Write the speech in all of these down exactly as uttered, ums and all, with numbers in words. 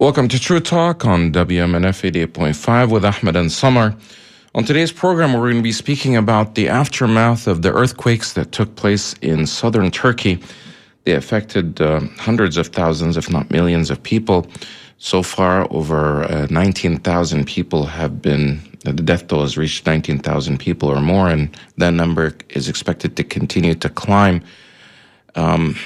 Welcome to True Talk on W M N F eighty-eight point five with Ahmed and Summer. On today's program, we're going to be speaking about the aftermath of the earthquakes that took place in southern Turkey. They affected uh, hundreds of thousands, if not millions of people. So far, over uh, nineteen thousand people have been, the death toll has reached nineteen thousand people or more, and that number is expected to continue to climb. Um,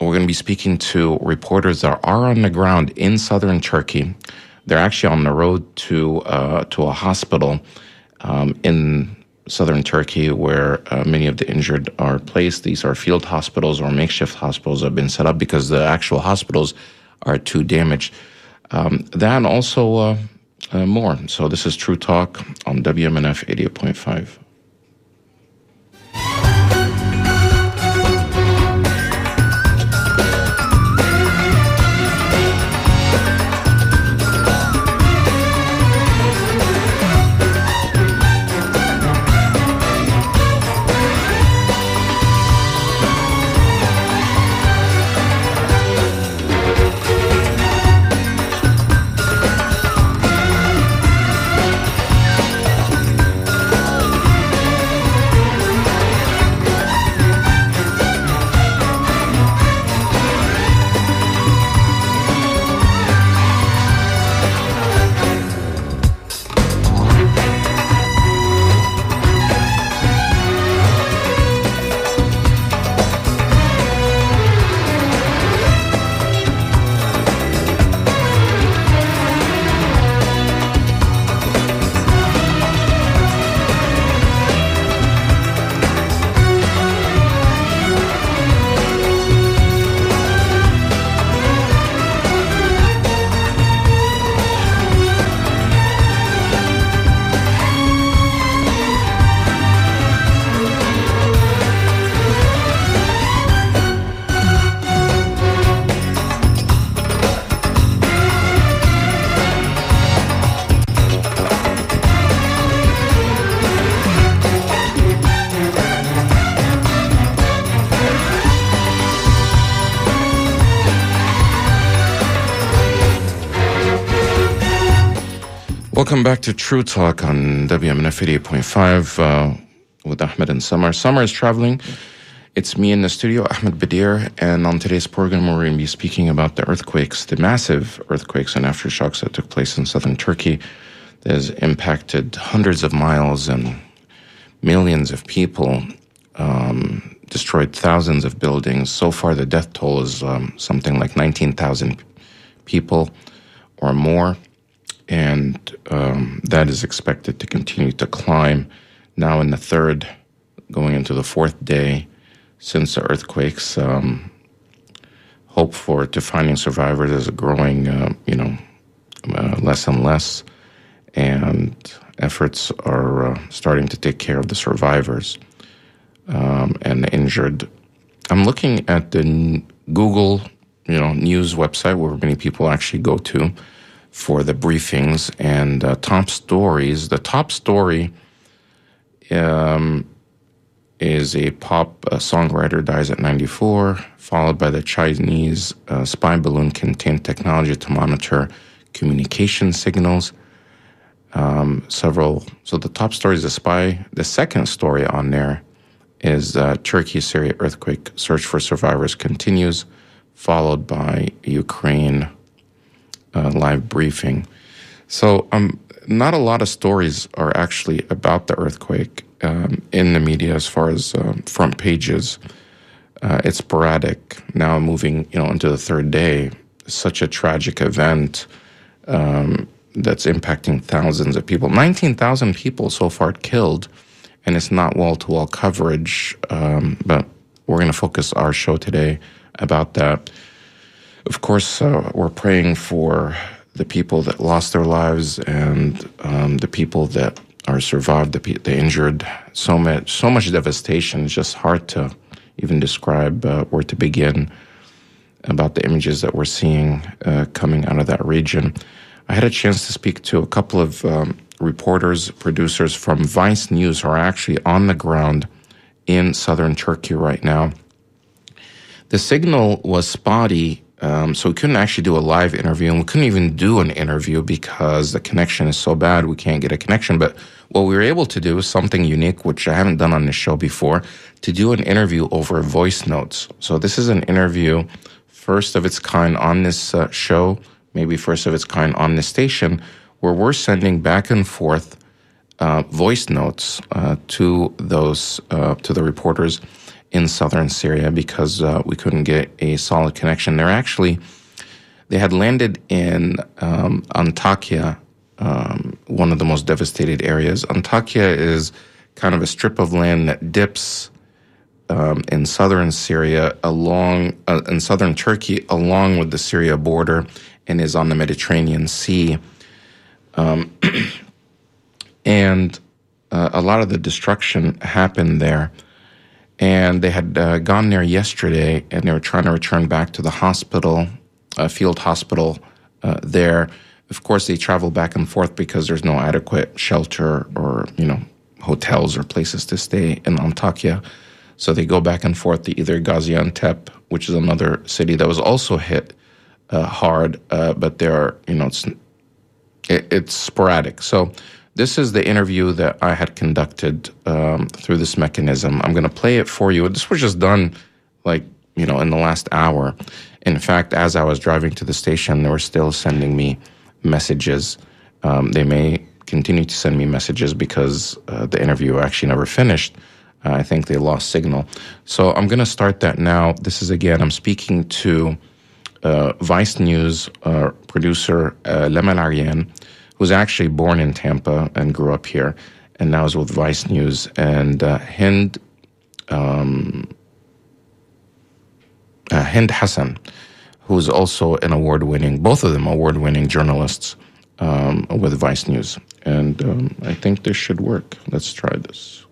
We're going to be speaking to reporters that are on the ground in southern Turkey. They're actually on the road to uh, to a hospital um, in southern Turkey where uh, many of the injured are placed. These are field hospitals or makeshift hospitals that have been set up because the actual hospitals are too damaged. Um, that and also uh, uh, more. So this is True Talk on W M N F eighty-eight point five. Welcome back to True Talk on W M N F eighty-eight point five uh, with Ahmed and Summer. Summer is traveling. It's me in the studio, Ahmed Bedir, and on today's program we're going to be speaking about the earthquakes, the massive earthquakes and aftershocks that took place in southern Turkey that has impacted hundreds of miles and millions of people, um, destroyed thousands of buildings. So far the death toll is um, something like nineteen thousand people or more. And um, that is expected to continue to climb now in the third, going into the fourth day since the earthquakes. Um, hope for to finding survivors is growing, uh, you know, uh, less and less. And efforts are uh, starting to take care of the survivors um, and the injured. I'm looking at the Google, you know, news website where many people actually go to for the briefings and uh, top stories. The top story um, is a pop uh, songwriter dies at ninety-four, followed by the Chinese uh, spy balloon contained technology to monitor communication signals. Um, several, so the top story is the spy. The second story on there is uh, Turkey-Syria earthquake search for survivors continues, followed by Ukraine Uh, live briefing. So um, not a lot of stories are actually about the earthquake um, in the media as far as uh, front pages. Uh, it's sporadic. Now moving you know, into the third day, such a tragic event um, that's impacting thousands of people. nineteen thousand people so far killed, and it's not wall-to-wall coverage, um, but we're going to focus our show today about that. Of course, uh, we're praying for the people that lost their lives and um, the people that are survived, the, pe- the injured. So much, so much devastation. It's just hard to even describe uh, where to begin about the images that we're seeing uh, coming out of that region. I had a chance to speak to a couple of um, reporters, producers from Vice News who are actually on the ground in southern Turkey right now. The signal was spotty Um, so we couldn't actually do a live interview, and we couldn't even do an interview because the connection is so bad, we can't get a connection. But what we were able to do is something unique, which I haven't done on this show before, to do an interview over voice notes. So this is an interview, first of its kind on this uh, show, maybe first of its kind on this station, where we're sending back and forth uh, voice notes uh, to those uh, to the reporters in southern Syria, because uh, we couldn't get a solid connection. They're actually, they had landed in um, Antakya, um, one of the most devastated areas. Antakya is kind of a strip of land that dips um, in southern Syria along, uh, in southern Turkey, along with the Syria border, and is on the Mediterranean Sea. Um, and uh, a lot of the destruction happened there. And they had uh, gone there yesterday, and they were trying to return back to the hospital, uh, field hospital uh, there. Of course, they travel back and forth because there's no adequate shelter or, you know, hotels or places to stay in Antakya. So they go back and forth to either Gaziantep, which is another city that was also hit uh, hard, uh, but there are, you know, it's, it, it's sporadic. So this is the interview that I had conducted um, through this mechanism. I'm going to play it for you. This was just done, like, you know, in the last hour. In fact, as I was driving to the station, they were still sending me messages. Um, they may continue to send me messages because uh, the interview actually never finished. Uh, I think they lost signal. So I'm going to start that now. This is, again, I'm speaking to uh, Vice News uh, producer uh, Leman Aryan, was actually born in Tampa and grew up here, and now is with Vice News. And uh, Hind, um, uh, Hind Hassan, who is also an award-winning, both of them award-winning journalists um, with Vice News. And um, I think this should work. Let's try this.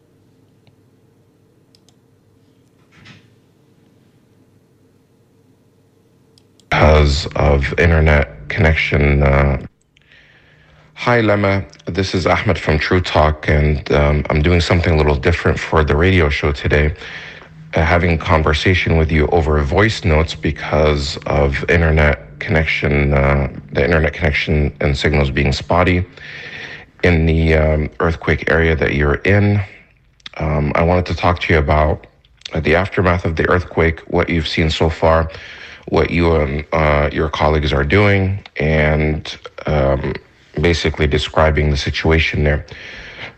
Because of internet connection. Uh Hi, Lema. This is Ahmed from True Talk, and um, I'm doing something a little different for the radio show today, uh, having a conversation with you over voice notes because of internet connection, uh, the internet connection and signals being spotty in the um, earthquake area that you're in. Um, I wanted to talk to you about the aftermath of the earthquake, what you've seen so far, what you and uh, your colleagues are doing, and um, basically describing the situation there.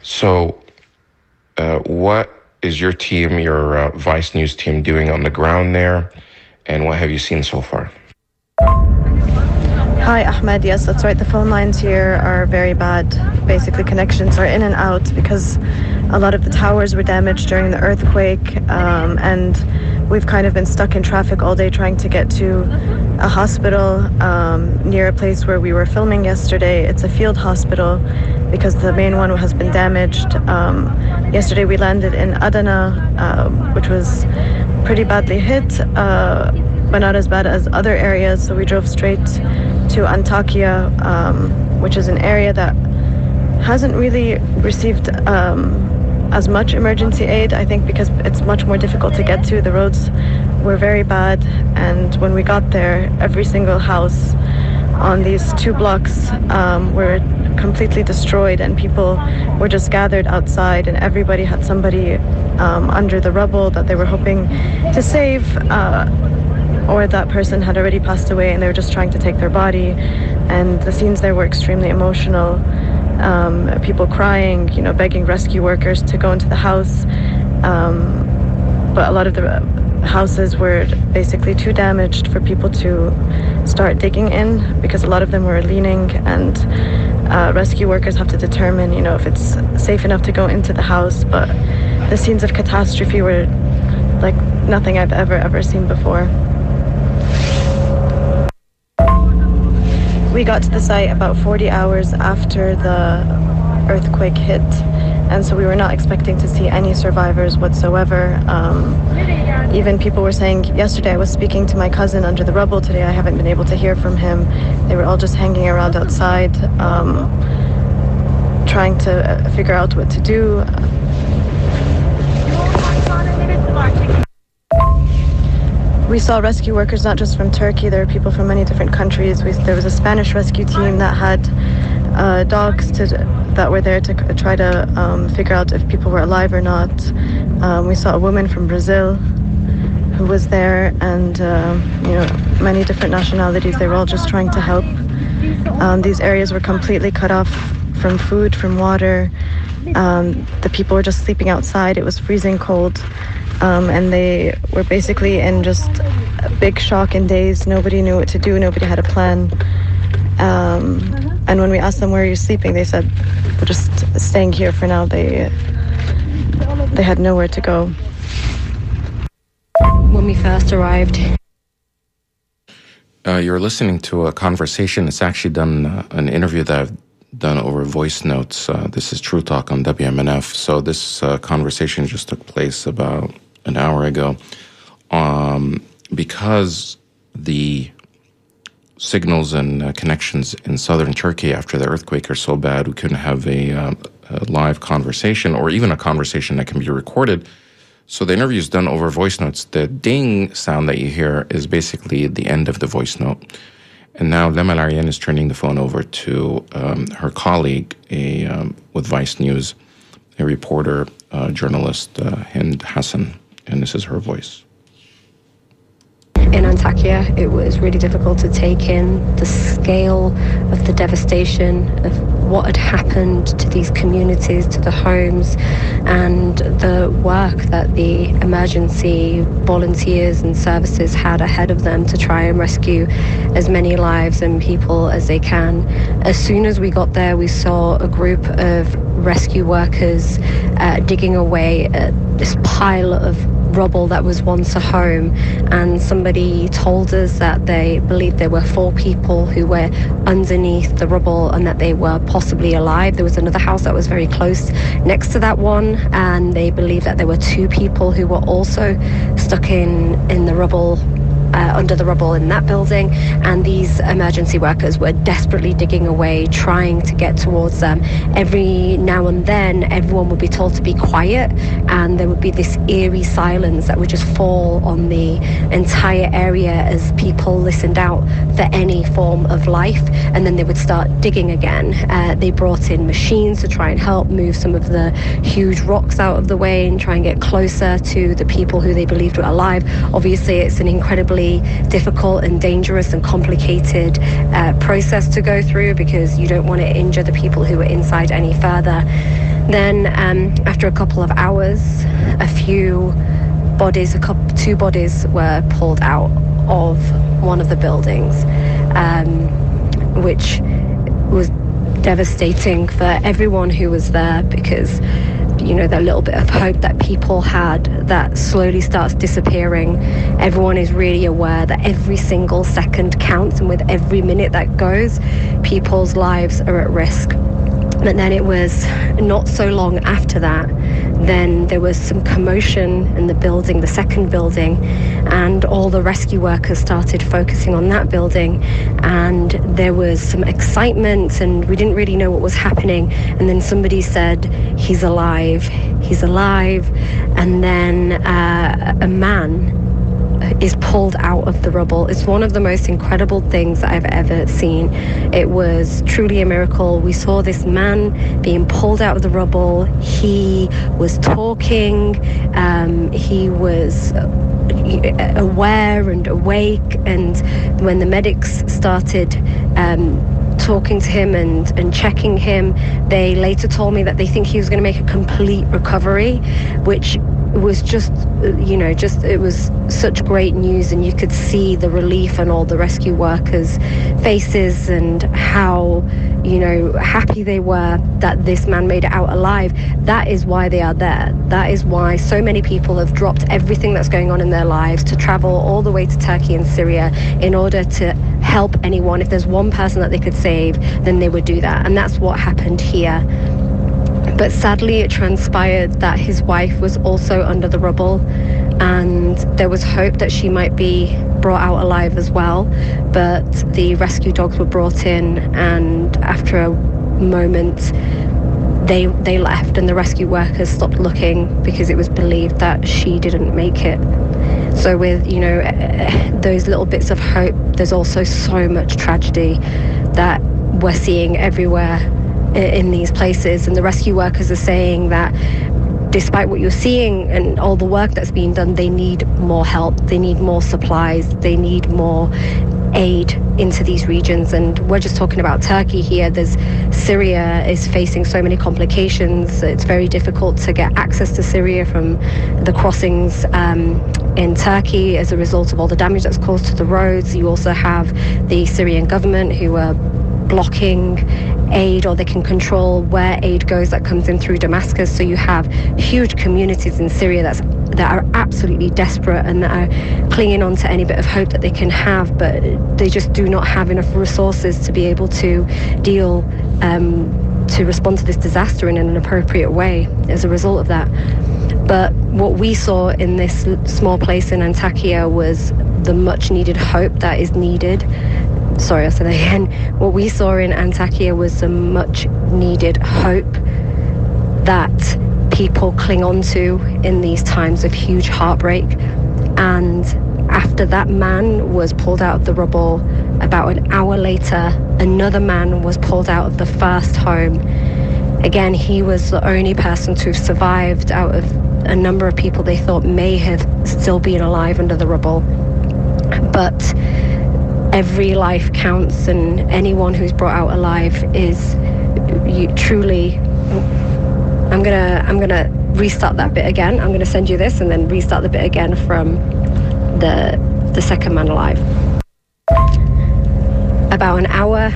So uh, what is your team, your uh, Vice News team, doing on the ground there, and what have you seen so far? Hi, Ahmed. Yes, that's right. The phone lines here are very bad. Basically, connections are in and out because a lot of the towers were damaged during the earthquake, um, and we've kind of been stuck in traffic all day trying to get to a hospital um, near a place where we were filming yesterday. It's a field hospital because the main one has been damaged. Um, yesterday we landed in Adana, uh, which was pretty badly hit, uh, but not as bad as other areas. So we drove straight to Antakya, um, which is an area that hasn't really received um, as much emergency aid, I think, because it's much more difficult to get to. The roads were very bad, and when we got there, every single house on these two blocks um, were completely destroyed, and people were just gathered outside, and everybody had somebody um, under the rubble that they were hoping to save, uh, or that person had already passed away and they were just trying to take their body. And the scenes there were extremely emotional. Um, people crying, you know, begging rescue workers to go into the house. Um, but a lot of the houses were basically too damaged for people to start digging in because a lot of them were leaning, and uh, rescue workers have to determine, you know, if it's safe enough to go into the house. But the scenes of catastrophe were like nothing I've ever, ever seen before. We got to the site about forty hours after the earthquake hit, and so we were not expecting to see any survivors whatsoever. Um, even people were saying, yesterday I was speaking to my cousin under the rubble, today I haven't been able to hear from him. They were all just hanging around outside, um, trying to figure out what to do. We saw rescue workers not just from Turkey, there were people from many different countries. We, there was a Spanish rescue team that had uh, dogs to, that were there to try to um, figure out if people were alive or not. Um, we saw a woman from Brazil who was there, and uh, you know, many different nationalities. They were all just trying to help. Um, these areas were completely cut off from food, from water. Um, the people were just sleeping outside. It was freezing cold, um, and they were basically in just a big shock and daze. Nobody knew what to do. Nobody had a plan. Um, and when we asked them, where are you sleeping? They said, we're just staying here for now. They, they had nowhere to go. When we first arrived, Uh, you're listening to a conversation. It's actually done uh, an interview that I've done over voice notes. Uh, this is True Talk on W M N F. So this uh, conversation just took place about an hour ago. Um, because the signals and uh, connections in southern Turkey after the earthquake are so bad, we couldn't have a, uh, a live conversation or even a conversation that can be recorded. So the interview is done over voice notes. The ding sound that you hear is basically the end of the voice note. And now Leman Aryan is turning the phone over to um, her colleague a, um, with Vice News, a reporter, uh, journalist, uh, Hind Hassan. And this is her voice. In Antakya, it was really difficult to take in the scale of the devastation of what had happened to these communities, to the homes, and the work that the emergency volunteers and services had ahead of them to try and rescue as many lives and people as they can. As soon as we got there, we saw a group of rescue workers uh, digging away at this pile of rubble that was once a home, and somebody told us that they believed there were four people who were underneath the rubble and that they were possibly alive. There was another house that was very close next to that one, and they believed that there were two people who were also stuck in in the rubble, Uh, under the rubble in that building, and these emergency workers were desperately digging away, trying to get towards them. Every now and then, everyone would be told to be quiet, and there would be this eerie silence that would just fall on the entire area as people listened out for any form of life, and then they would start digging again. Uh, they brought in machines to try and help move some of the huge rocks out of the way and try and get closer to the people who they believed were alive. Obviously, it's an incredibly difficult and dangerous and complicated uh, process to go through, because you don't want to injure the people who were inside any further. Then um, after a couple of hours, a few bodies, a couple, two bodies were pulled out of one of the buildings, um, which was devastating for everyone who was there, because you know, that little bit of hope that people had that slowly starts disappearing. Everyone is really aware that every single second counts, and with every minute that goes, people's lives are at risk. But then it was not so long after that, then there was some commotion in the building, the second building, and all the rescue workers started focusing on that building, and there was some excitement, and we didn't really know what was happening. And then somebody said, he's alive, he's alive. And then uh, a man is pulled out of the rubble. It's one of the most incredible things that I've ever seen. It was truly a miracle. We saw this man being pulled out of the rubble. He was talking, um, he was aware and awake, and when the medics started um, talking to him and, and checking him, they later told me that they think he was going to make a complete recovery, which was just, you know, just it was such great news. And you could see the relief on all the rescue workers' faces and how, you know, happy they were that this man made it out alive. That is why they are there. That is why so many people have dropped everything that's going on in their lives to travel all the way to Turkey and Syria in order to help anyone. If there's one person that they could save, then they would do that. And that's what happened here. But sadly, it transpired that his wife was also under the rubble, and there was hope that she might be brought out alive as well. But the rescue dogs were brought in, and after a moment, they they left, and the rescue workers stopped looking because it was believed that she didn't make it. So with, you know, those little bits of hope, there's also so much tragedy that we're seeing everywhere in these places. And the rescue workers are saying that despite what you're seeing and all the work that's being done, they need more help, they need more supplies, they need more aid into these regions. And we're just talking about Turkey here. There's Syria is facing so many complications. It's very difficult to get access to Syria from the crossings um, in Turkey as a result of all the damage that's caused to the roads. You also have the Syrian government who are blocking aid, or they can control where aid goes that comes in through Damascus. So you have huge communities in Syria that's that are absolutely desperate and that are clinging on to any bit of hope that they can have, but they just do not have enough resources to be able to deal, um, to respond to this disaster in an appropriate way as a result of that. But what we saw in this small place in Antakya was the much needed hope that is needed. Sorry, I'll say that again. What we saw in Antakya was some much needed hope that people cling on to in these times of huge heartbreak. And after that man was pulled out of the rubble, about an hour later, another man was pulled out of the first home. Again, he was the only person to have survived out of a number of people they thought may have still been alive under the rubble. But every life counts, and anyone who's brought out alive is you, truly. I'm gonna I'm gonna restart that bit again. I'm gonna send you this and then restart the bit again from the the second man alive. About an hour.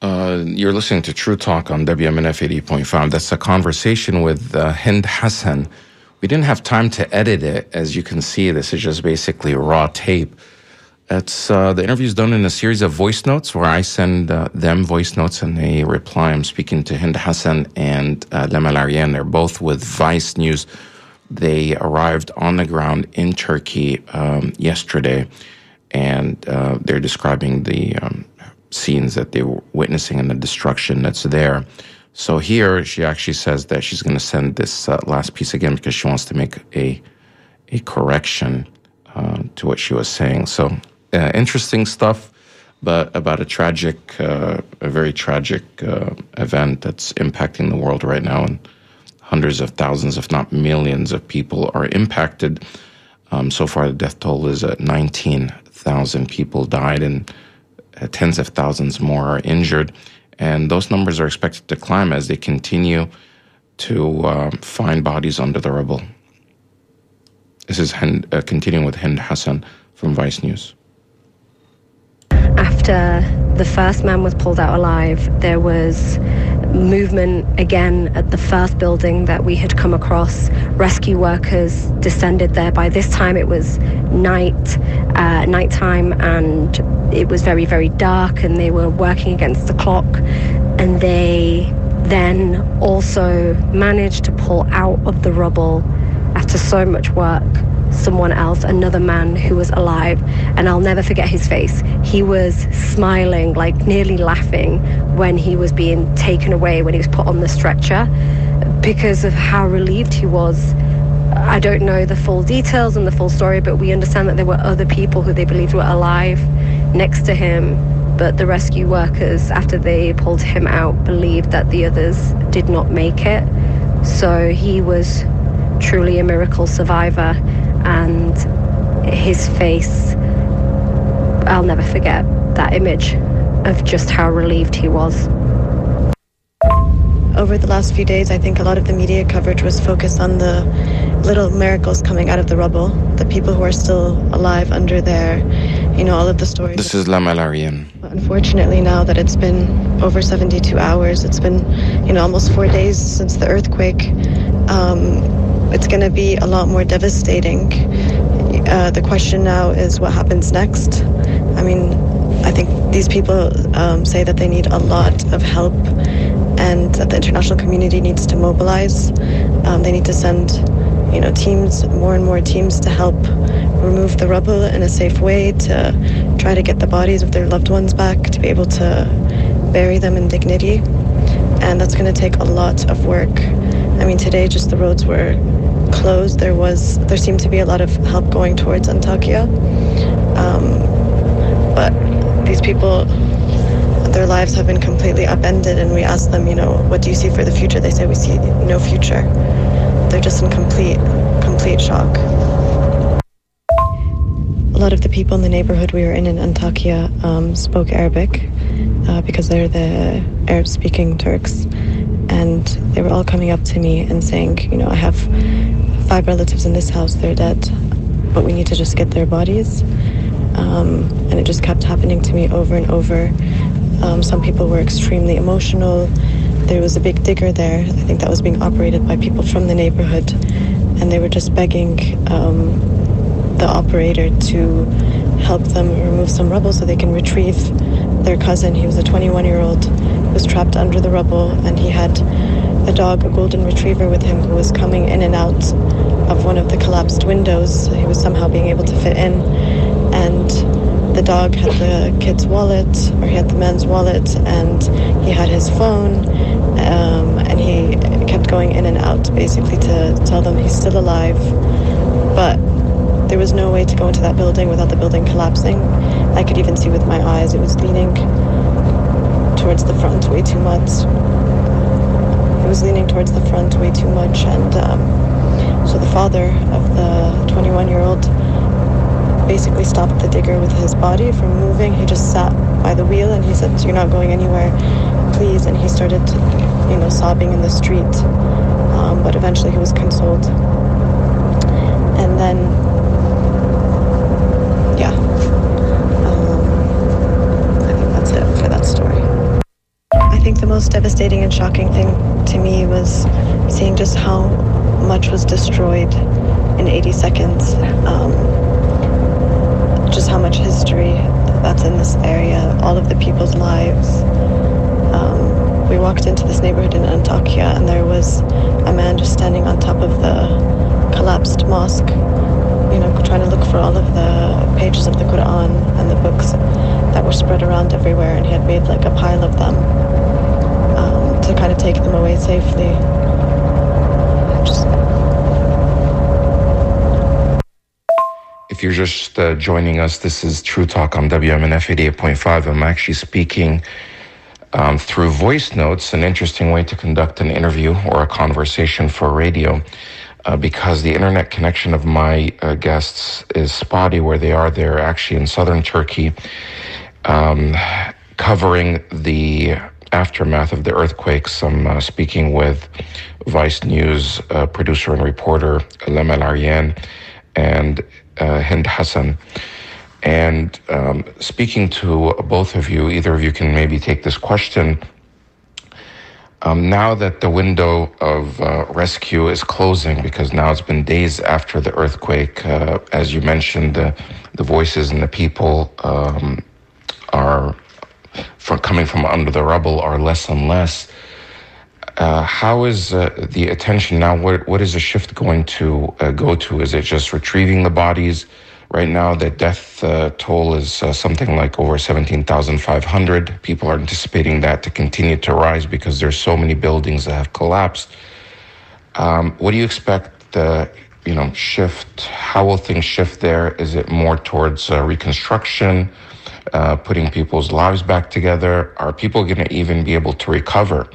Uh, you're listening to True Talk on W M N F eighty point five. That's a conversation with uh, Hind Hassan. We didn't have time to edit it, as you can see. This is just basically raw tape. It's, uh, the interview is done in a series of voice notes where I send uh, them voice notes and they reply. I'm speaking to Hind Hassan and uh, Leman Aryan. They're both with Vice News. They arrived on the ground in Turkey um, yesterday, and uh, they're describing the um, scenes that they were witnessing and the destruction that's there. So here she actually says that she's going to send this uh, last piece again because she wants to make a, a correction uh, to what she was saying. So... Uh, interesting stuff, but about a tragic, uh, a very tragic uh, event that's impacting the world right now, and hundreds of thousands, if not millions, of people are impacted. Um, so far, the death toll is at nineteen thousand people died, and uh, tens of thousands more are injured. And those numbers are expected to climb as they continue to uh, find bodies under the rubble. This is Hind, uh, continuing with Hind Hassan from Vice News. After the first man was pulled out alive, there was movement again at the first building that we had come across. Rescue workers descended there. By this time it was night, uh, nighttime, and it was very, very dark, and they were working against the clock. And they then also managed to pull out of the rubble, after so much work, someone else, another man who was alive. And I'll never forget his face. He was smiling, like nearly laughing, when he was being taken away, when he was put on the stretcher, because of how relieved he was. I don't know the full details and the full story, but we understand that there were other people who they believed were alive next to him, but the rescue workers, after they pulled him out, believed that the others did not make it. So he was truly a miracle survivor. And his face, I'll never forget that image of just how relieved he was. Over the last few days, I think a lot of the media coverage was focused on the little miracles coming out of the rubble, the people who are still alive under there, you know, all of the stories. This is Leman Aryan. Unfortunately, now that it's been over seventy-two hours, it's been, you know, almost four days since the earthquake. Um, It's going to be a lot more devastating. Uh, the question now is what happens next. I mean, I think these people um, say that they need a lot of help and that the international community needs to mobilize. Um, they need to send, you know, teams, more and more teams, to help remove the rubble in a safe way, to try to get the bodies of their loved ones back, to be able to bury them in dignity. And that's going to take a lot of work. I mean, today just the roads were closed, there was there seemed to be a lot of help going towards Antakya. Um, but these people, their lives have been completely upended, and we asked them, you know, what do you see for the future? They say, we see no future. They're just in complete, complete shock. A lot of the people in the neighborhood we were in in Antakya um, spoke Arabic uh, because they're the Arab-speaking Turks, and they were all coming up to me and saying, you know, I have five relatives in this house, they're dead, but we need to just get their bodies. Um, and it just kept happening to me over and over. Um, some people were extremely emotional. There was a big digger there, I think that was being operated by people from the neighborhood, and they were just begging um, the operator to help them remove some rubble so they can retrieve their cousin. He was a twenty-one-year-old who was trapped under the rubble, and he had a dog, a golden retriever, with him who was coming in and out of one of the collapsed windows. He was somehow being able to fit in, and the dog had the kid's wallet, or he had the man's wallet, and he had his phone, um, and he kept going in and out basically to tell them he's still alive. But there was no way to go into that building without the building collapsing. I could even see with my eyes, it was leaning towards the front way too much. It was leaning towards the front way too much. And um, so the father of the twenty-one-year-old basically stopped the digger with his body from moving. He just sat by the wheel and he said, "You're not going anywhere, please." And he started, you know, sobbing in the street. Um, but eventually he was consoled. And then the most devastating and shocking thing to me was seeing just how much was destroyed in eighty seconds. Um, just how much history that's in this area, all of the people's lives. Um, we walked into this neighborhood in Antakya, and there was a man just standing on top of the collapsed mosque, you know, trying to look for all of the pages of the Quran and the books that were spread around everywhere, and he had made like a pile of them to kind of take them away safely. Just... If you're just uh, joining us, this is True Talk on W M N F eighty-eight point five. I'm actually speaking um, through voice notes, an interesting way to conduct an interview or a conversation for radio, uh, because the internet connection of my uh, guests is spotty where they are. They're actually in southern Turkey, um, covering the aftermath of the earthquakes. I'm uh, speaking with Vice News uh, producer and reporter Leman Aryan and uh, Hind Hassan. And um, speaking to both of you, either of you can maybe take this question. Um, now that the window of uh, rescue is closing, because now it's been days after the earthquake, uh, as you mentioned, uh, the voices and the people um, are... For coming from under the rubble are less and less. Uh, how is uh, the attention now? What what is the shift going to uh, go to? Is it just retrieving the bodies? Right now, the death uh, toll is uh, something like over seventeen thousand five hundred. People are anticipating that to continue to rise because there's so many buildings that have collapsed. Um, what do you expect? Uh, you know, shift. How will things shift there? Is it more towards uh, reconstruction? Uh, putting people's lives back together? Are people going to even be able to recover?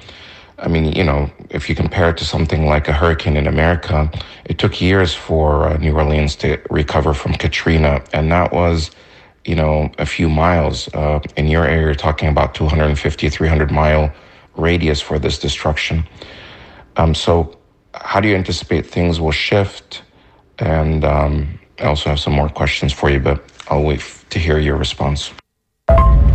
I mean, you know, if you compare it to something like a hurricane in America, it took years for uh, New Orleans to recover from Katrina, and that was, you know, a few miles. Uh, in your area, you're talking about two hundred fifty, three hundred mile radius for this destruction. Um, so how do you anticipate things will shift? And um, I also have some more questions for you, but I'll wait to hear your response.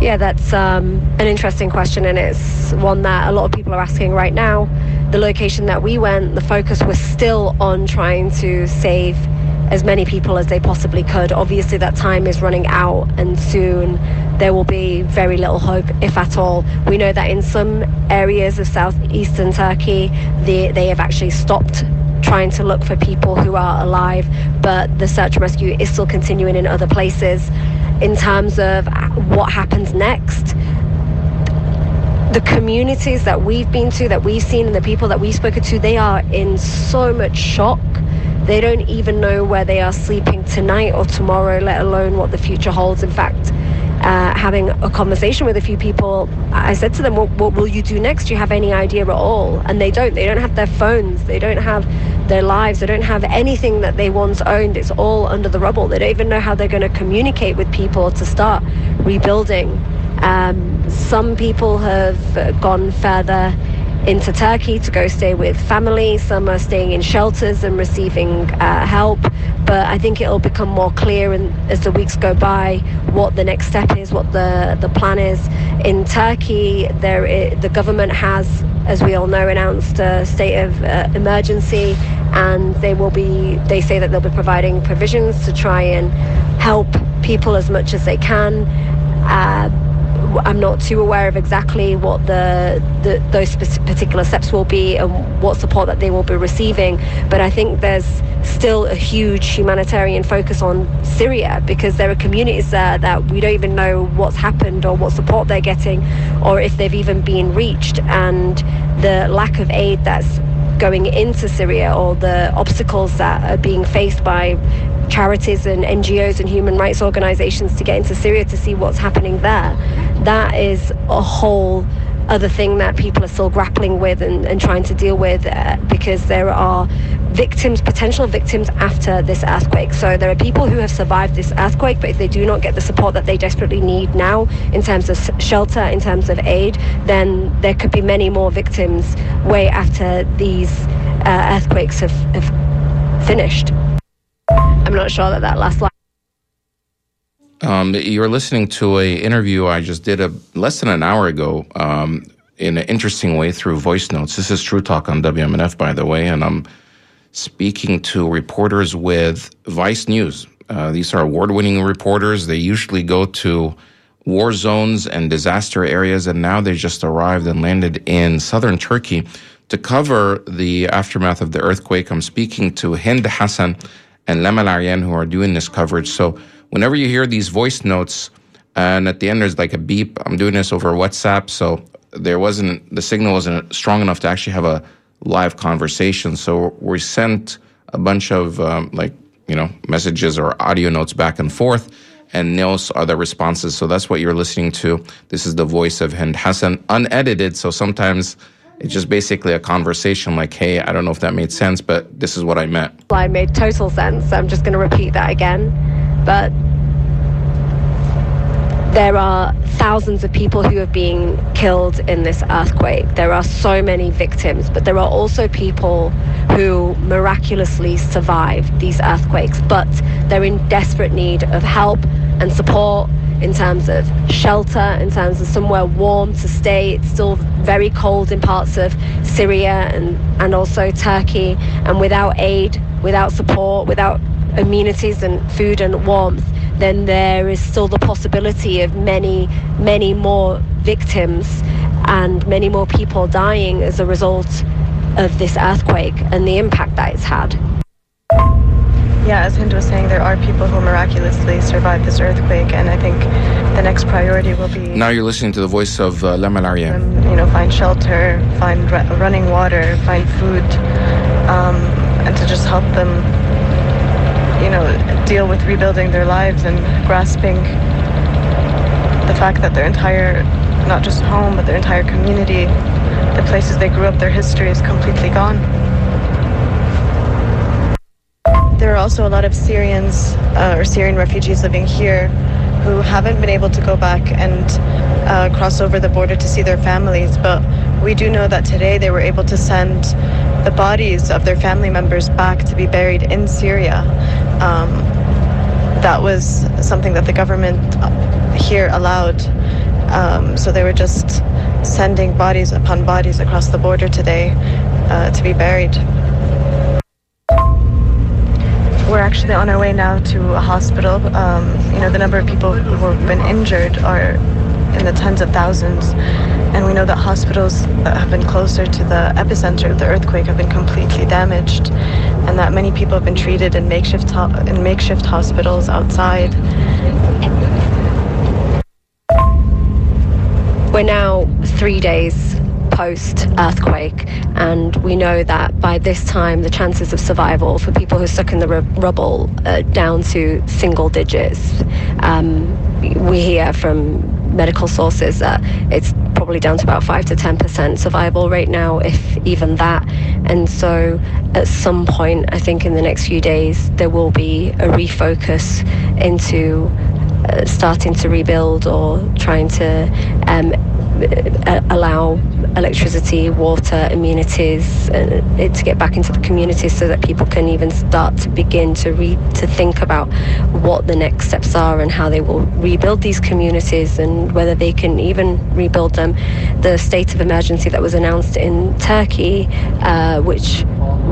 Yeah, that's um, an interesting question, and it's one that a lot of people are asking right now. The location that we went, the focus was still on trying to save as many people as they possibly could. Obviously, that time is running out, and soon there will be very little hope, if at all. We know that in some areas of southeastern Turkey, they, they have actually stopped trying to look for people who are alive, but the search and rescue is still continuing in other places. In terms of what happens next, the communities that we've been to, that we've seen, and the people that we've spoken to, they are in so much shock They don't even know where they are sleeping tonight or tomorrow, let alone what the future holds. In fact, uh, having a conversation with a few people, I said to them, what, what will you do next? Do you have any idea at all? And they don't. They don't have their phones. They don't have their lives. They don't have anything that they once owned. It's all under the rubble. They don't even know how they're going to communicate with people to start rebuilding. Um, some people have gone further into Turkey to go stay with family. Some are staying in shelters and receiving uh, help. But I think it'll become more clear in, as the weeks go by, what the next step is, what the, the plan is. In Turkey, there is, the government has, as we all know, announced a state of uh, emergency, and they will be, they say that they'll be providing provisions to try and help people as much as they can. Uh, I'm not too aware of exactly what the, the those particular steps will be and what support that they will be receiving, but I think there's still a huge humanitarian focus on Syria, because there are communities there that we don't even know what's happened or what support they're getting or if they've even been reached, and the lack of aid that's going into Syria or the obstacles that are being faced by charities and N G Os and human rights organizations to get into Syria to see what's happening there. That is a whole other thing that people are still grappling with and, and trying to deal with, uh, because there are victims, potential victims after this earthquake. So there are people who have survived this earthquake, but if they do not get the support that they desperately need now in terms of shelter, in terms of aid, then there could be many more victims way after these uh, earthquakes have, have finished. I'm not sure that that last line. Um, you're listening to an interview I just did a, less than an hour ago um, in an interesting way through voice notes. This is True Talk on W M N F, by the way, and I'm speaking to reporters with Vice News. Uh, these are award-winning reporters. They usually go to war zones and disaster areas, and now they just arrived and landed in southern Turkey to cover the aftermath of the earthquake. I'm speaking to Hind Hassan and Leman Aryan, who are doing this coverage. So whenever you hear these voice notes, and at the end there's like a beep, I'm doing this over WhatsApp, so there wasn't, the signal wasn't strong enough to actually have a live conversation. So we sent a bunch of um, like, you know, messages or audio notes back and forth, and those are the responses. So that's what you're listening to. This is the voice of Hind Hassan, unedited. So sometimes it's just basically a conversation like, hey, I don't know if that made sense, but this is what I meant. Well, I made total sense. I'm just going to repeat that again. But there are thousands of people who have been killed in this earthquake. There are so many victims, but there are also people who miraculously survived these earthquakes, but they're in desperate need of help and support in terms of shelter, in terms of somewhere warm to stay. It's still very cold in parts of Syria and, and also Turkey, and without aid, without support, without amenities and food and warmth, then there is still the possibility of many, many more victims and many more people dying as a result of this earthquake and the impact that it's had. Yeah, as Hind was saying, there are people who miraculously survived this earthquake, and I think the next priority will be... Now you're listening to the voice of uh, Leman Aryan. Um, you know, find shelter, find re- running water, find food, um, and to just help them, you know, deal with rebuilding their lives and grasping the fact that their entire, not just home, but their entire community, the places they grew up, their history is completely gone. There are also a lot of Syrians uh, or Syrian refugees living here who haven't been able to go back and uh, cross over the border to see their families, but we do know that today they were able to send the bodies of their family members back to be buried in Syria. Um, that was something that the government here allowed. Um, so they were just sending bodies upon bodies across the border today uh, to be buried. We're actually on our way now to a hospital. Um, you know, the number of people who have been injured are in the tens of thousands, and we know that hospitals that have been closer to the epicenter of the earthquake have been completely damaged, and that many people have been treated in makeshift ho- in makeshift hospitals outside. We're now three days post-earthquake, and we know that by this time the chances of survival for people who are stuck in the r- rubble are down to single digits. Um, we hear from medical sources that it's probably down to about five to ten percent survival rate now, if even that. And so at some point, I think in the next few days, there will be a refocus into uh, starting to rebuild or trying to um, allow electricity, water, amenities uh, to get back into the community, so that people can even start to begin to re- to think about what the next steps are and how they will rebuild these communities and whether they can even rebuild them. The state of emergency that was announced in Turkey, uh, which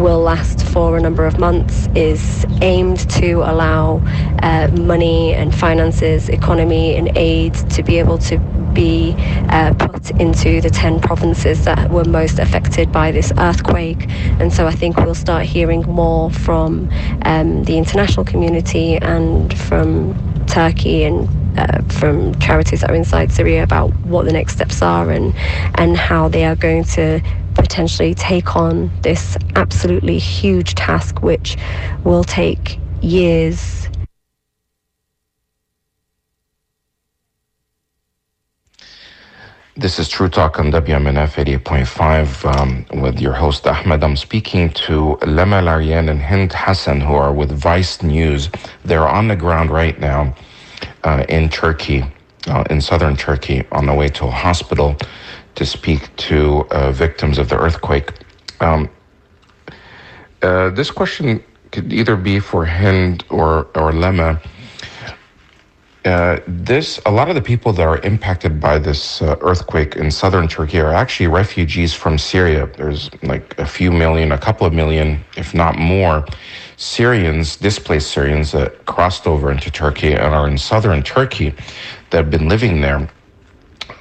will last for a number of months, is aimed to allow uh, money and finances, economy and aid to be able to be uh, put into the ten provinces that were most affected by this earthquake. And so I think we'll start hearing more from um, the international community and from Turkey and uh, from charities that are inside Syria about what the next steps are and, and how they are going to potentially take on this absolutely huge task, which will take years. This is True Talk on W M N F eighty-eight point five um, with your host Ahmed. I'm speaking to Leman Aryan and Hind Hassan, who are with Vice News. They're on the ground right now uh, in Turkey, uh, in southern Turkey, on the way to a hospital to speak to uh, victims of the earthquake. Um, uh, this question could either be for Hind or, or Leman. Uh, this, a lot of the people that are impacted by this uh, earthquake in southern Turkey are actually refugees from Syria. There's like a few million, a couple of million, if not more, Syrians, displaced Syrians that crossed over into Turkey and are in southern Turkey that have been living there.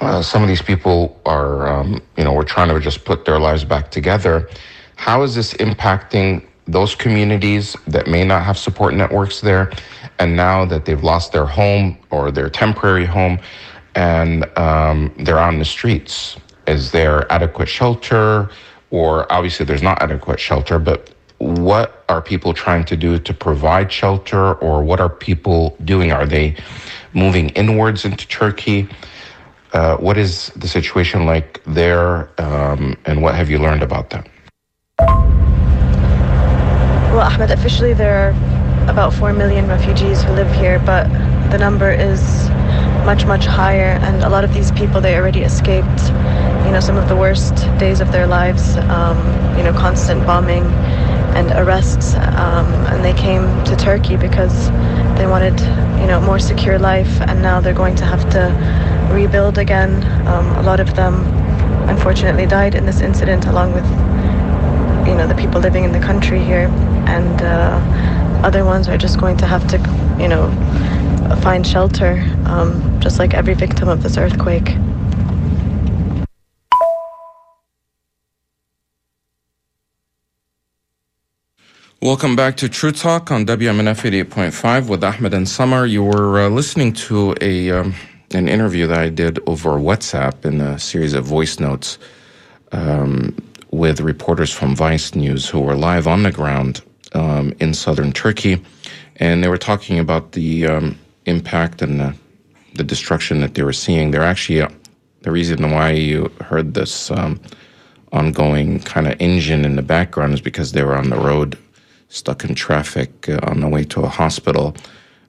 Uh, some of these people are, um, you know, we're trying to just put their lives back together. How is this impacting those communities that may not have support networks there, and now that they've lost their home or their temporary home and um, they're on the streets? Is there adequate shelter? Or obviously there's not adequate shelter, but what are people trying to do to provide shelter, or what are people doing? Are they moving inwards into Turkey? Uh, what is the situation like there, um, and what have you learned about that? Well, Ahmed, officially there are about four million refugees who live here, but the number is much, much higher. And a lot of these people, they already escaped, you know, some of the worst days of their lives, um, you know, constant bombing and arrests. Um, and they came to Turkey because they wanted, you know, more secure life. And now they're going to have to rebuild again. Um, a lot of them, unfortunately, died in this incident, along with, you know, the people living in the country here. And uh, other ones are just going to have to, you know, find shelter, um, just like every victim of this earthquake. Welcome back to True Talk on W M N F eighty-eight point five with Ahmed and Summer. You were uh, listening to a um, an interview that I did over WhatsApp in a series of voice notes Um with reporters from Vice News who were live on the ground um, in southern Turkey. And they were talking about the um, impact and the, the destruction that they were seeing. They're actually, uh, the reason why you heard this um, ongoing kind of engine in the background is because they were on the road, stuck in traffic uh, on the way to a hospital.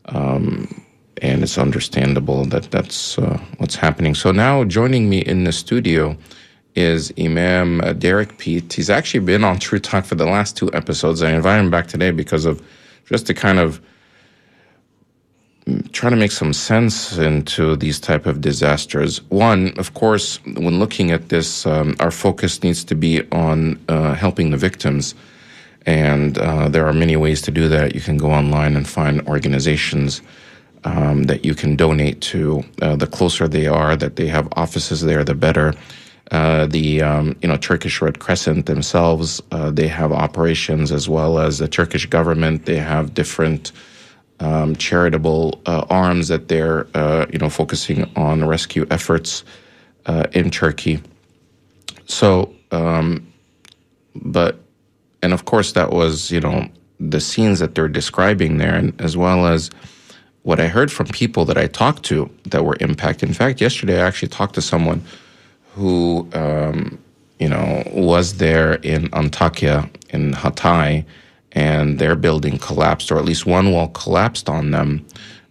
Um, and it's understandable that that's uh, what's happening. So now joining me in the studio is Imam Derek Pete. He's actually been on True Talk for the last two episodes. I invited him back today because of just to kind of try to make some sense into these type of disasters. One, of course, when looking at this, um, our focus needs to be on uh, helping the victims. And uh, there are many ways to do that. You can go online and find organizations um, that you can donate to. Uh, the closer they are, that they have offices there, the better. Uh, the, um, you know, Turkish Red Crescent themselves, uh, they have operations, as well as the Turkish government. They have different um, charitable uh, arms that they're, uh, you know, focusing on rescue efforts uh, in Turkey. So, um, but, and of course that was, you know, the scenes that they're describing there, and as well as what I heard from people that I talked to that were impacted. In fact, yesterday I actually talked to someone who, um, you know, was there in Antakya, in Hatay, and their building collapsed, or at least one wall collapsed on them.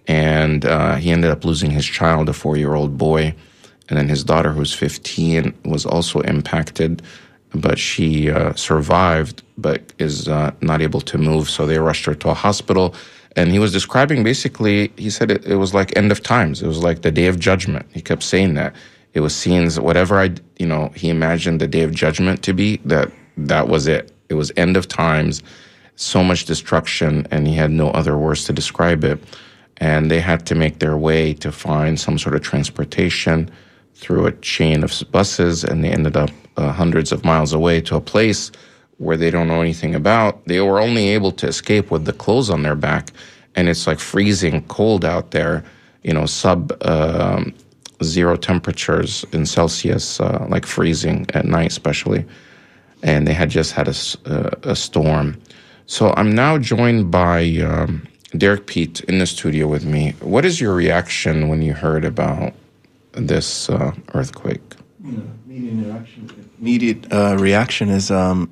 And uh, he ended up losing his child, a four-year-old boy. And then his daughter, who's fifteen, was also impacted, but she uh, survived, but is uh, not able to move. So they rushed her to a hospital. And he was describing, basically, he said it, it was like end of times. It was like the day of judgment. He kept saying that. It was scenes, whatever I, you know, he imagined the day of judgment to be, that that was it. It was end of times, so much destruction, and he had no other words to describe it. And they had to make their way to find some sort of transportation through a chain of buses, and they ended up uh, hundreds of miles away to a place where they don't know anything about. They were only able to escape with the clothes on their back, and it's like freezing cold out there, you know, sub uh, zero temperatures in Celsius, uh, like freezing at night especially. And they had just had a, a, a storm. So I'm now joined by um, Derek Pete in the studio with me. What is your reaction when you heard about this uh, earthquake? Yeah, immediate reaction. Immediate uh, reaction is um,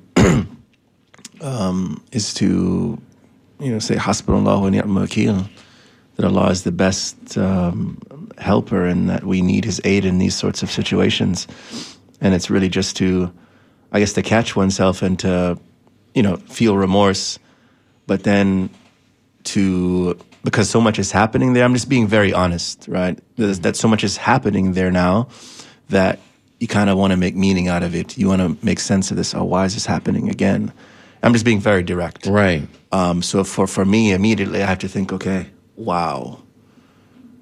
um, is to you know say Hasbunallahu wa ni'mal wakeel, that Allah is the best um, helper, and that we need His aid in these sorts of situations. And it's really just to, I guess, to catch oneself and to you know feel remorse, but then to. Because so much is happening there. I'm just being very honest, right? There's, that so much is happening there now that you kind of want to make meaning out of it. You want to make sense of this. Oh, why is this happening again? I'm just being very direct. Right. Um, so for, for me, immediately I have to think, okay, wow.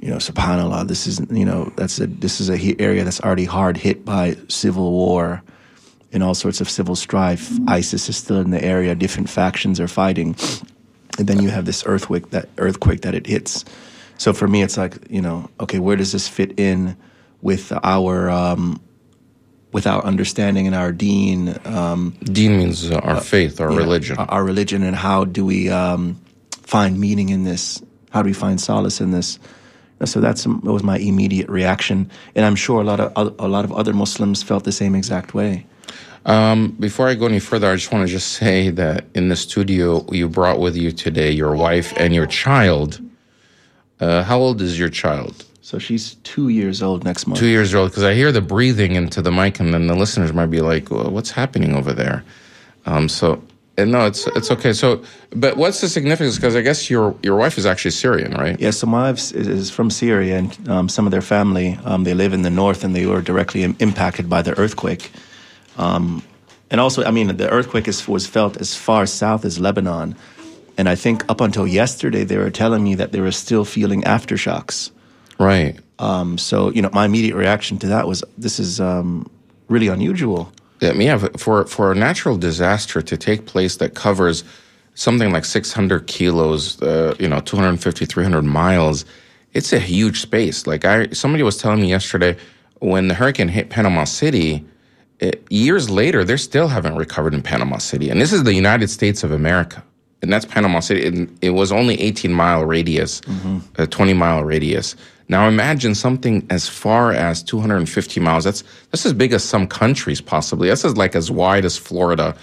You know, subhanAllah, this is, you know, that's a, this is a area that's already hard hit by civil war and all sorts of civil strife. ISIS is still in the area. Different factions are fighting. And then you have this earthquake that earthquake that it hits. So for me, it's like, you know, okay, where does this fit in with our um, with our understanding and our deen? Um, deen means uh, our uh, faith, our yeah, religion. Our religion, and how do we um, find meaning in this? How do we find solace in this? And so that's that was my immediate reaction, and I'm sure a lot of a lot of other Muslims felt the same exact way. Um, before I go any further, I just want to just say that in the studio, you brought with you today your wife and your child. Uh, how old is your child? So she's two years old next month. Two years old, because I hear the breathing into the mic, and then the listeners might be like, well, what's happening over there? Um, so, and no, it's it's okay. So, but what's the significance? Because I guess your your wife is actually Syrian, right? Yeah, so my wife is from Syria, and um, some of their family, um, they live in the north, and they were directly im- impacted by the earthquake. Um, and also, I mean, the earthquake is, was felt as far south as Lebanon. And I think up until yesterday, they were telling me that they were still feeling aftershocks. Right. Um, so, you know, my immediate reaction to that was, this is um, really unusual. Yeah, I mean, yeah, for, for a natural disaster to take place that covers something like six hundred kilos, uh, you know, two hundred fifty, three hundred miles, it's a huge space. Like, I somebody was telling me yesterday, when the hurricane hit Panama City... It, years later, they still haven't recovered in Panama City. And this is the United States of America. And that's Panama City. It, it was only eighteen-mile radius, mm-hmm. a twenty-mile radius. Now imagine something as far as two hundred fifty miles. That's that's as big as some countries, possibly. That's as, like as wide as Florida.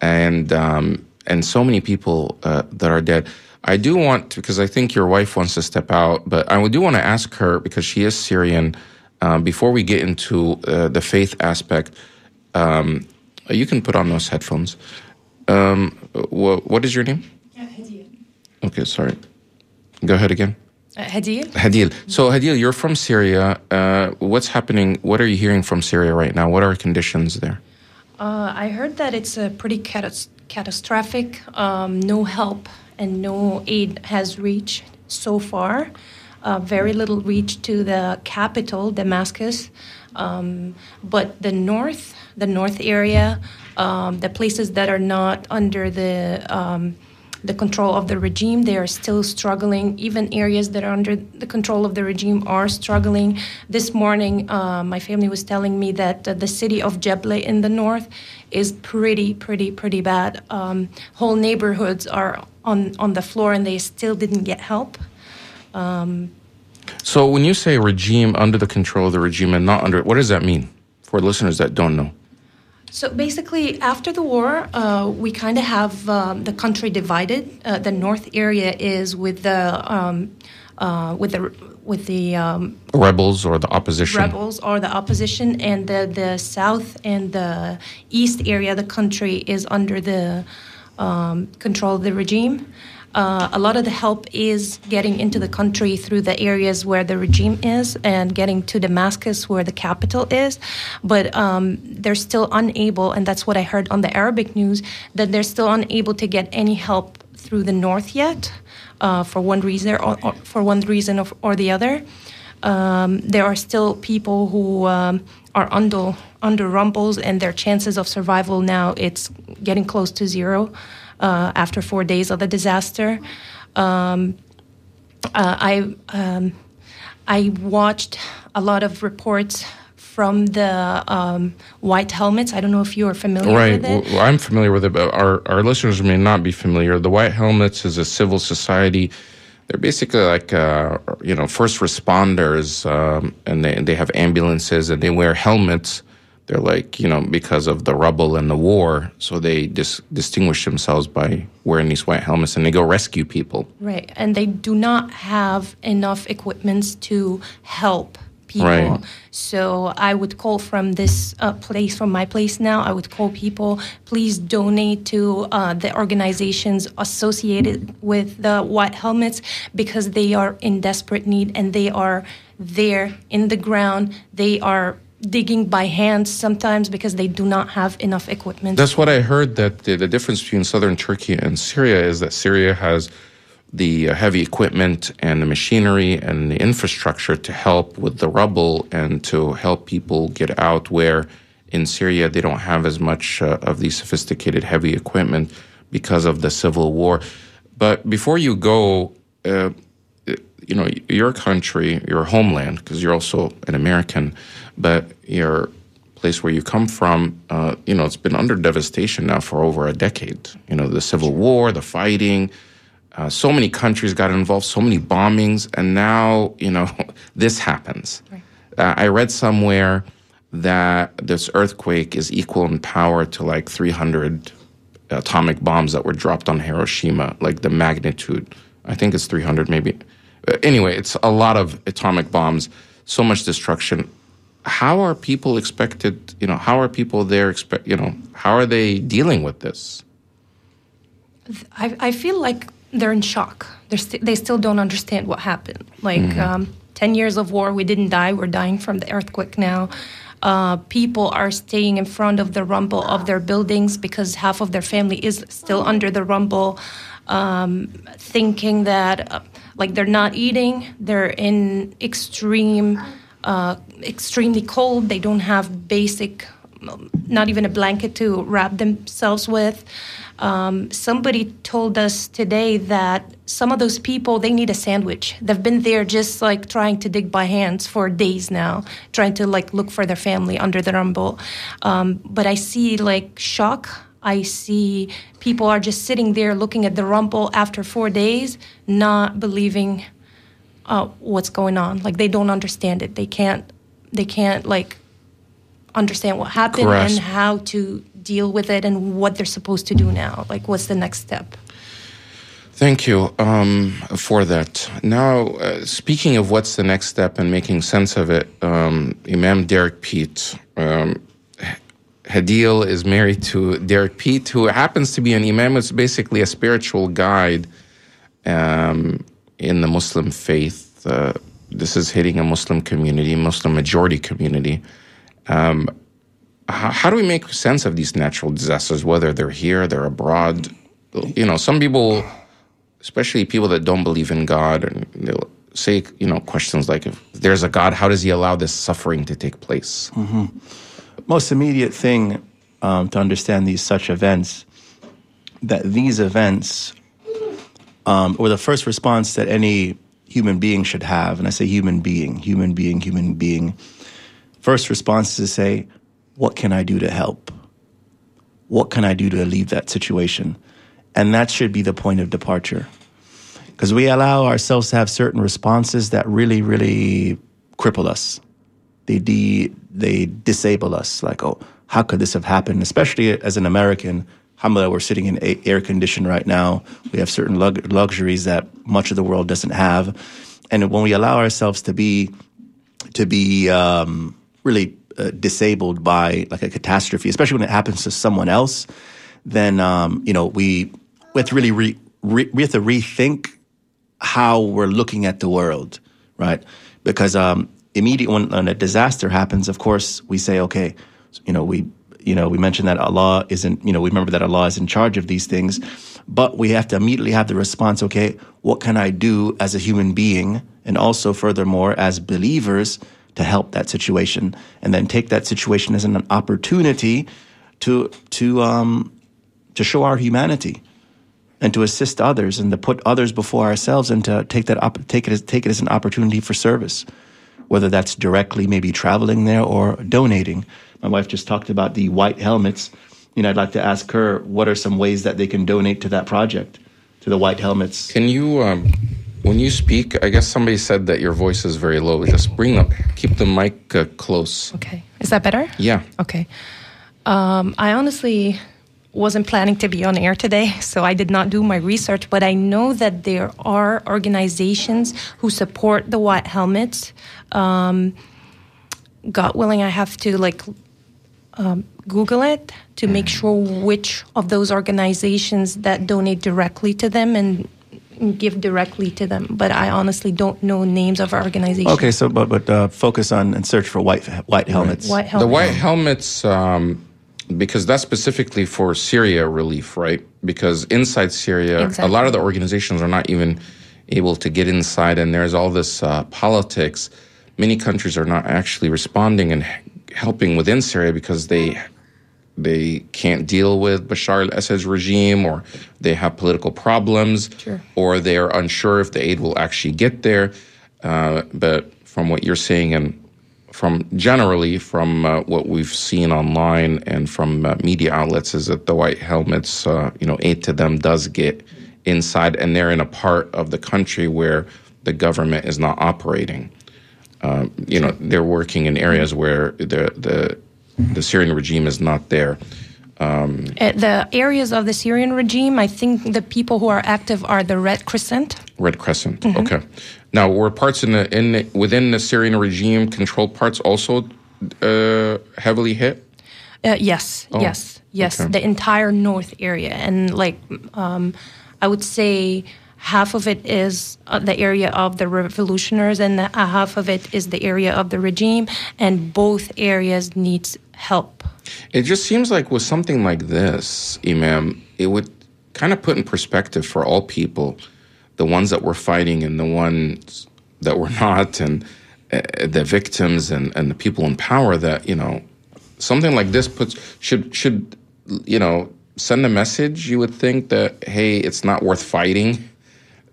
And, um, and so many people uh, that are dead. I do want to, because I think your wife wants to step out, but I do want to ask her, because she is Syrian, Um, before we get into uh, the faith aspect, um, you can put on those headphones. Um, wh- what is your name? Uh, Hadil. Okay, sorry. Go ahead again. Uh, Hadil. Hadil. So, Hadil, you're from Syria. Uh, what's happening? What are you hearing from Syria right now? What are conditions there? Uh, I heard that it's a pretty catas- catastrophic. Um, no help and no aid has reached so far. Uh, very little reach to the capital, Damascus, um, but the north, the north area, um, the places that are not under the um, the control of the regime. They are still struggling. Even areas that are under the control of the regime are struggling. This morning, uh, my family was telling me that uh, the city of Jebla in the north is pretty, pretty, pretty bad. Um, whole neighborhoods are on, on the floor, and they still didn't get help. Um, so when you say regime, under the control of the regime and not under it, what does that mean for listeners that don't know? So basically, after the war, uh, we kind of have um, the country divided. Uh, the north area is with the um, uh, with the with the um, rebels or the opposition. Rebels or the opposition, and the, the south and the east area of the country is under the um, control of the regime. Uh, a lot of the help is getting into the country through the areas where the regime is and getting to Damascus, where the capital is. But um, they're still unable, and that's what I heard on the Arabic news, that they're still unable to get any help through the north yet, uh, for one reason or, or for one reason or, or the other. Um, there are still people who um, are under under rumbles, and their chances of survival now, it's getting close to zero. Uh, after four days of the disaster, um, uh, I um, I watched a lot of reports from the um, White Helmets. I don't know if you are familiar right. with it. Right, well, I'm familiar with it, but our, our listeners may not be familiar. The White Helmets is a civil society. They're basically like uh, you know first responders, um, and they they have ambulances and they wear helmets. They're like, you know, because of the rubble and the war, so they dis- distinguish themselves by wearing these white helmets, and they go rescue people. Right, and they do not have enough equipments to help people. Right. So I would call from this uh, place, from my place now, I would call people, please donate to uh, the organizations associated with the White Helmets, because they are in desperate need, and they are there in the ground. They are digging by hand sometimes because they do not have enough equipment. That's what I heard, that the, the difference between southern Turkey and Syria is that Syria has the heavy equipment and the machinery and the infrastructure to help with the rubble and to help people get out, where in Syria they don't have as much uh, of the sophisticated heavy equipment because of the civil war. But before you go, uh, you know, your country, your homeland, because you're also an American, but your place where you come from, uh, you know, it's been under devastation now for over a decade. You know, the civil war, the fighting, uh, so many countries got involved, so many bombings, and now, you know, this happens. Right. Uh, I read somewhere that this earthquake is equal in power to like three hundred atomic bombs that were dropped on Hiroshima, like the magnitude. I think it's three hundred maybe. Anyway, it's a lot of atomic bombs, so much destruction. How are people expected, you know, how are people there, expect, you know, how are they dealing with this? I, I feel like they're in shock. They're st- they still don't understand what happened. Like, mm-hmm. um, ten years of war, we didn't die. We're dying from the earthquake now. Uh, people are staying in front of the rumble of their buildings because half of their family is still under the rumble, um, thinking that... Uh, Like they're not eating, they're in extreme, uh, extremely cold. They don't have basic, not even a blanket to wrap themselves with. Um, somebody told us today that some of those people, they need a sandwich. They've been there just like trying to dig by hands for days now, trying to like look for their family under the rumble. Um, but I see like shock. I see people are just sitting there looking at the rumble after four days, not believing uh, what's going on. Like they don't understand it. They can't. They can't like understand what happened Correct. and how to deal with it and what they're supposed to do now. Like what's the next step? Thank you um, for that. Now, uh, speaking of what's the next step and making sense of it, um, Imam Derek Pete. Um, Hadil is married to Derek Pete, who happens to be an imam. It's basically a spiritual guide um, in the Muslim faith. Uh, this is hitting a Muslim community, Muslim majority community. Um, how, how do we make sense of these natural disasters, whether they're here, they're abroad? You know, some people, especially people that don't believe in God, and they'll say, you know, questions like, if there's a God, how does he allow this suffering to take place? Mm-hmm. Most immediate thing um, to understand these such events, that these events um, or the first response that any human being should have, and I say human being, human being, human being, first response is to say, what can I do to help? What can I do to alleviate that situation? And that should be the point of departure. Because we allow ourselves to have certain responses that really, really cripple us. They de- they disable us. Like, oh, how could this have happened? Especially as an American, alhamdulillah, we're sitting in a- air condition right now. We have certain lug- luxuries that much of the world doesn't have. And when we allow ourselves to be, to be um, really uh, disabled by like a catastrophe, especially when it happens to someone else, then um, you know we we have to really re- re- we have to rethink how we're looking at the world, right? Because um, immediately when, when a disaster happens, of course, we say, okay, you know, we, you know, we mentioned that Allah isn't, you know, we remember that Allah is in charge of these things, but we have to immediately have the response, okay, what can I do as a human being, and also furthermore as believers to help that situation, and then take that situation as an opportunity to to um, to show our humanity, and to assist others, and to put others before ourselves, and to take that op- take it as take it as an opportunity for service, whether that's directly maybe traveling there or donating. My wife just talked about the White Helmets. You know, I'd like to ask her what are some ways that they can donate to that project, to the White Helmets. Can you, um, when you speak, I guess somebody said that your voice is very low. Just bring up, keep the mic uh, close. Okay, is that better? Yeah. Okay. Um, I honestly wasn't planning to be on air today, so I did not do my research, but I know that there are organizations who support the White Helmets. Um, God willing, I have to like um, Google it to make sure which of those organizations that donate directly to them and give directly to them. But I honestly don't know names of organizations. Okay, so but but uh, focus on and search for White White Helmets. White Helmets. The White Helmets. Um, Because that's specifically for Syria relief, right? Because inside Syria, exactly. A lot of the organizations are not even able to get inside, and there's all this uh, politics. Many countries are not actually responding and helping within Syria because they they can't deal with Bashar al-Assad's regime, or they have political problems, sure. Or they are unsure if the aid will actually get there. Uh, but from what you're saying, and From generally from uh, what we've seen online and from uh, media outlets, is that the White Helmets, uh, you know, aid to them does get inside, and they're in a part of the country where the government is not operating. Um, you know, they're working in areas where the the, the Syrian regime is not there. Um, At the areas of the Syrian regime, I think the people who are active are the Red Crescent. Red Crescent, mm-hmm. Okay. Now, were parts in the, in the, within the Syrian regime, controlled parts also uh, heavily hit? Uh, yes, oh, yes, yes. Okay. The entire north area. And like, um, I would say half of it is the area of the revolutionaries, and the, uh, half of it is the area of the regime. And both areas need help. It just seems like with something like this, Imam, it would kind of put in perspective for all people, the ones that were fighting and the ones that were not, and uh, the victims and, and the people in power, that, you know, something like this puts should, should you know, send a message, you would think, that, hey, it's not worth fighting,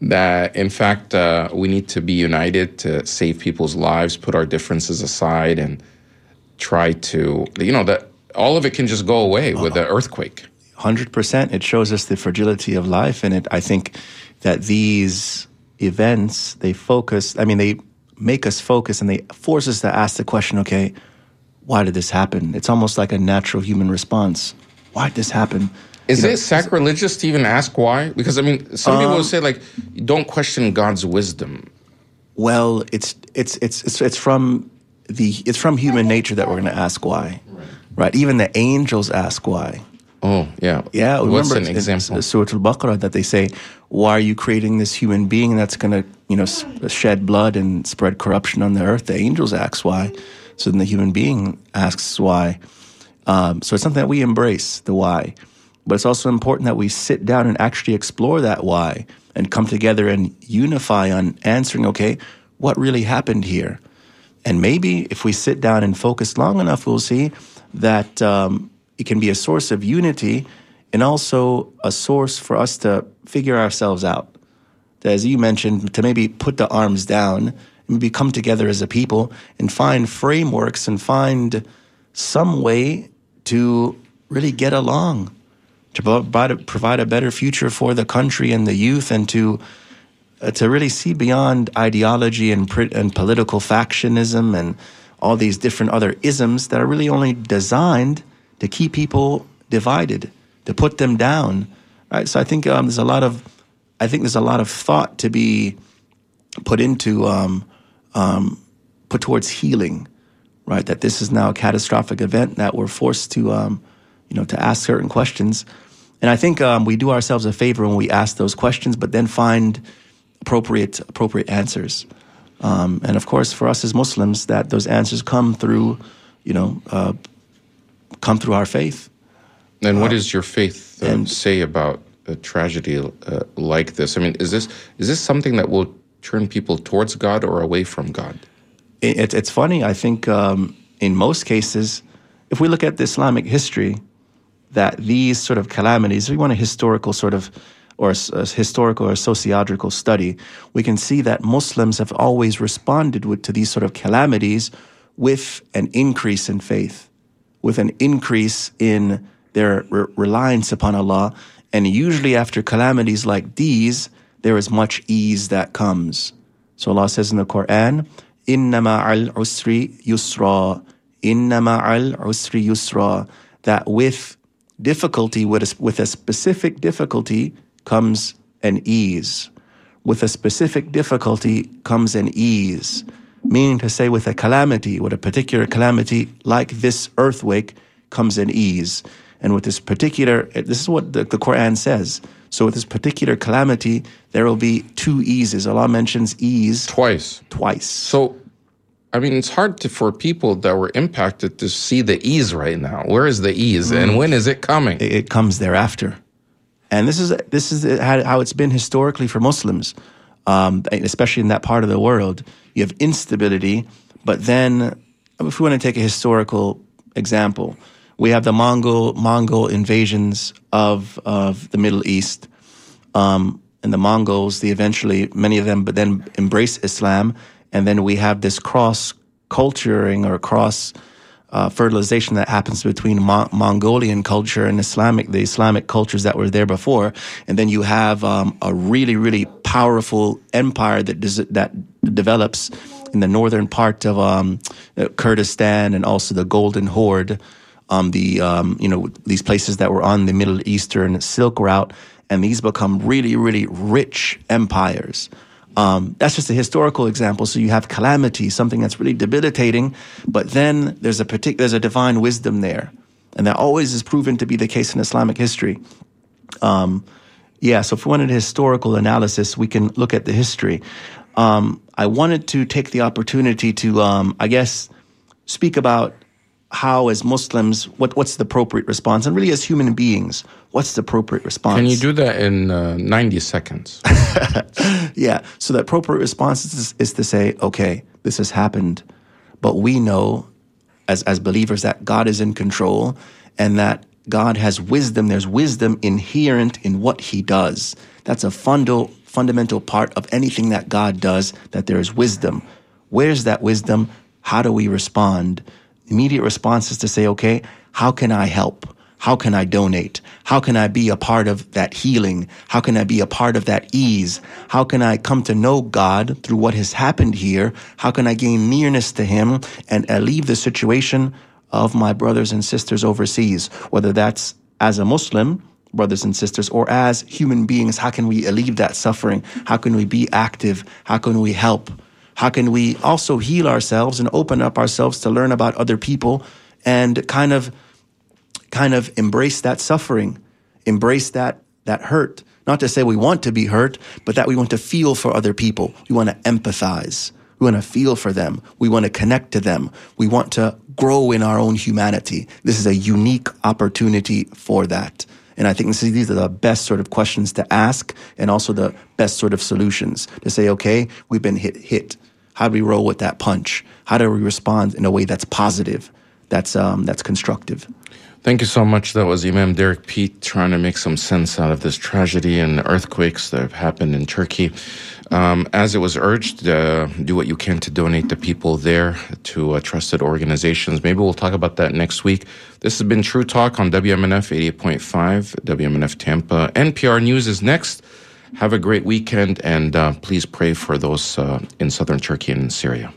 that, in fact, uh, we need to be united to save people's lives, put our differences aside, and try to, you know, that all of it can just go away with the earthquake. one hundred percent. It shows us the fragility of life. And it, I think that these events, they focus, I mean, they make us focus, and they force us to ask the question, okay, why did this happen? It's almost like a natural human response. Why did this happen? Is you know, it sacrilegious to even ask why? Because, I mean, some um, people will say, like, don't question God's wisdom. Well, it's it's it's it's, it's from... The, it's from human nature that we're going to ask why, right. right? Even the angels ask why. Oh, yeah. Yeah, What's remember an in, example? In Surah Al Baqarah, that they say, why are you creating this human being that's going to, you know, shed blood and spread corruption on the earth? The angels ask why. So then the human being asks why. Um, so it's something that we embrace, the why. But it's also important that we sit down and actually explore that why and come together and unify on answering, okay, what really happened here? And maybe if we sit down and focus long enough, we'll see that um, it can be a source of unity, and also a source for us to figure ourselves out. as you mentioned, to maybe put the arms down and maybe come together as a people and find frameworks and find some way to really get along, to provide a, provide a better future for the country and the youth, and to uh, to really see beyond ideology and, and political factionism and all these different other isms that are really only designed to keep people divided, to put them down. Right? So I think um, there's a lot of I think there's a lot of thought to be put into um, um, put towards healing, right? That this is now a catastrophic event that we're forced to um, you know to ask certain questions, and I think um, we do ourselves a favor when we ask those questions, but then find appropriate appropriate answers. Um, and of course, for us as Muslims, that those answers come through, you know, uh, come through our faith. And uh, what does your faith uh, and, say about a tragedy uh, like this? I mean, is this is this something that will turn people towards God or away from God? It, it, it's funny. I think um, in most cases, if we look at the Islamic history, that these sort of calamities, we want a historical sort of, or a, a historical or sociological study, we can see that Muslims have always responded with, to these sort of calamities with an increase in faith, with an increase in their re reliance upon Allah. And usually after calamities like these, there is much ease that comes. So Allah says in the Quran, Innama al-usri yusra, Innama al-usri yusra, that with difficulty, with a, with a specific difficulty, comes an ease. With a specific difficulty comes an ease. Meaning to say, with a calamity, with a particular calamity like this earthquake, comes an ease. And with this particular, this is what the, the Quran says. So with this particular calamity, there will be two eases. Allah mentions ease twice. Twice. So, I mean, it's hard to, for people that were impacted to see the ease right now. Where is the ease, mm. and when is it coming? It, it comes thereafter. And this is this is how it's been historically for Muslims, um, especially in that part of the world. You have instability, but then, if we want to take a historical example, we have the Mongol Mongol invasions of of the Middle East, um, and the Mongols. They eventually, many of them, but then embrace Islam, and then we have this cross culturing or cross Uh, fertilization that happens between Mo Mongolian culture and Islamic, the Islamic cultures that were there before, and then you have um, a really, really powerful empire that des that develops in the northern part of um, Kurdistan, and also the Golden Horde, um, the um, you know these places that were on the Middle Eastern Silk Route, and these become really, really rich empires. Um, that's just a historical example. So you have calamity, something that's really debilitating, but then there's a partic there's a divine wisdom there, and that always is proven to be the case in Islamic history. Um, yeah, so if we wanted a historical analysis, we can look at the history. Um, I wanted to take the opportunity to, um, I guess, speak about how, as Muslims, what what's the appropriate response, and really as human beings, what's the appropriate response? Can you do that in uh, ninety seconds? Yeah, so the appropriate response is, is to say, okay, this has happened, but we know as, as believers that God is in control, and that God has wisdom. There's wisdom inherent in what he does. That's a fundal, fundamental part of anything that God does, that there is wisdom. Where's that wisdom? How do we respond? Immediate response is to say, okay, how can I help? How can I donate? How can I be a part of that healing? How can I be a part of that ease? How can I come to know God through what has happened here? How can I gain nearness to him and alleviate the situation of my brothers and sisters overseas? Whether that's as a Muslim, brothers and sisters, or as human beings, how can we alleviate that suffering? How can we be active? How can we help? How can we also heal ourselves and open up ourselves to learn about other people, and kind of kind of embrace that suffering, embrace that that hurt? Not to say we want to be hurt, but that we want to feel for other people. We want to empathize. We want to feel for them. We want to connect to them. We want to grow in our own humanity. This is a unique opportunity for that. And I think this is, these are the best sort of questions to ask, and also the best sort of solutions to say, okay, we've been hit, hit. How do we roll with that punch? How do we respond in a way that's positive, that's, um, that's constructive? Thank you so much. That was Imam Derek Pete trying to make some sense out of this tragedy and earthquakes that have happened in Turkey. Um, as it was urged, uh, do what you can to donate to people there, to uh, trusted organizations. Maybe we'll talk about that next week. This has been True Talk on W M N F eighty-eight point five, W M N F Tampa. N P R News is next. Have a great weekend, and uh, please pray for those uh, in southern Turkey and in Syria.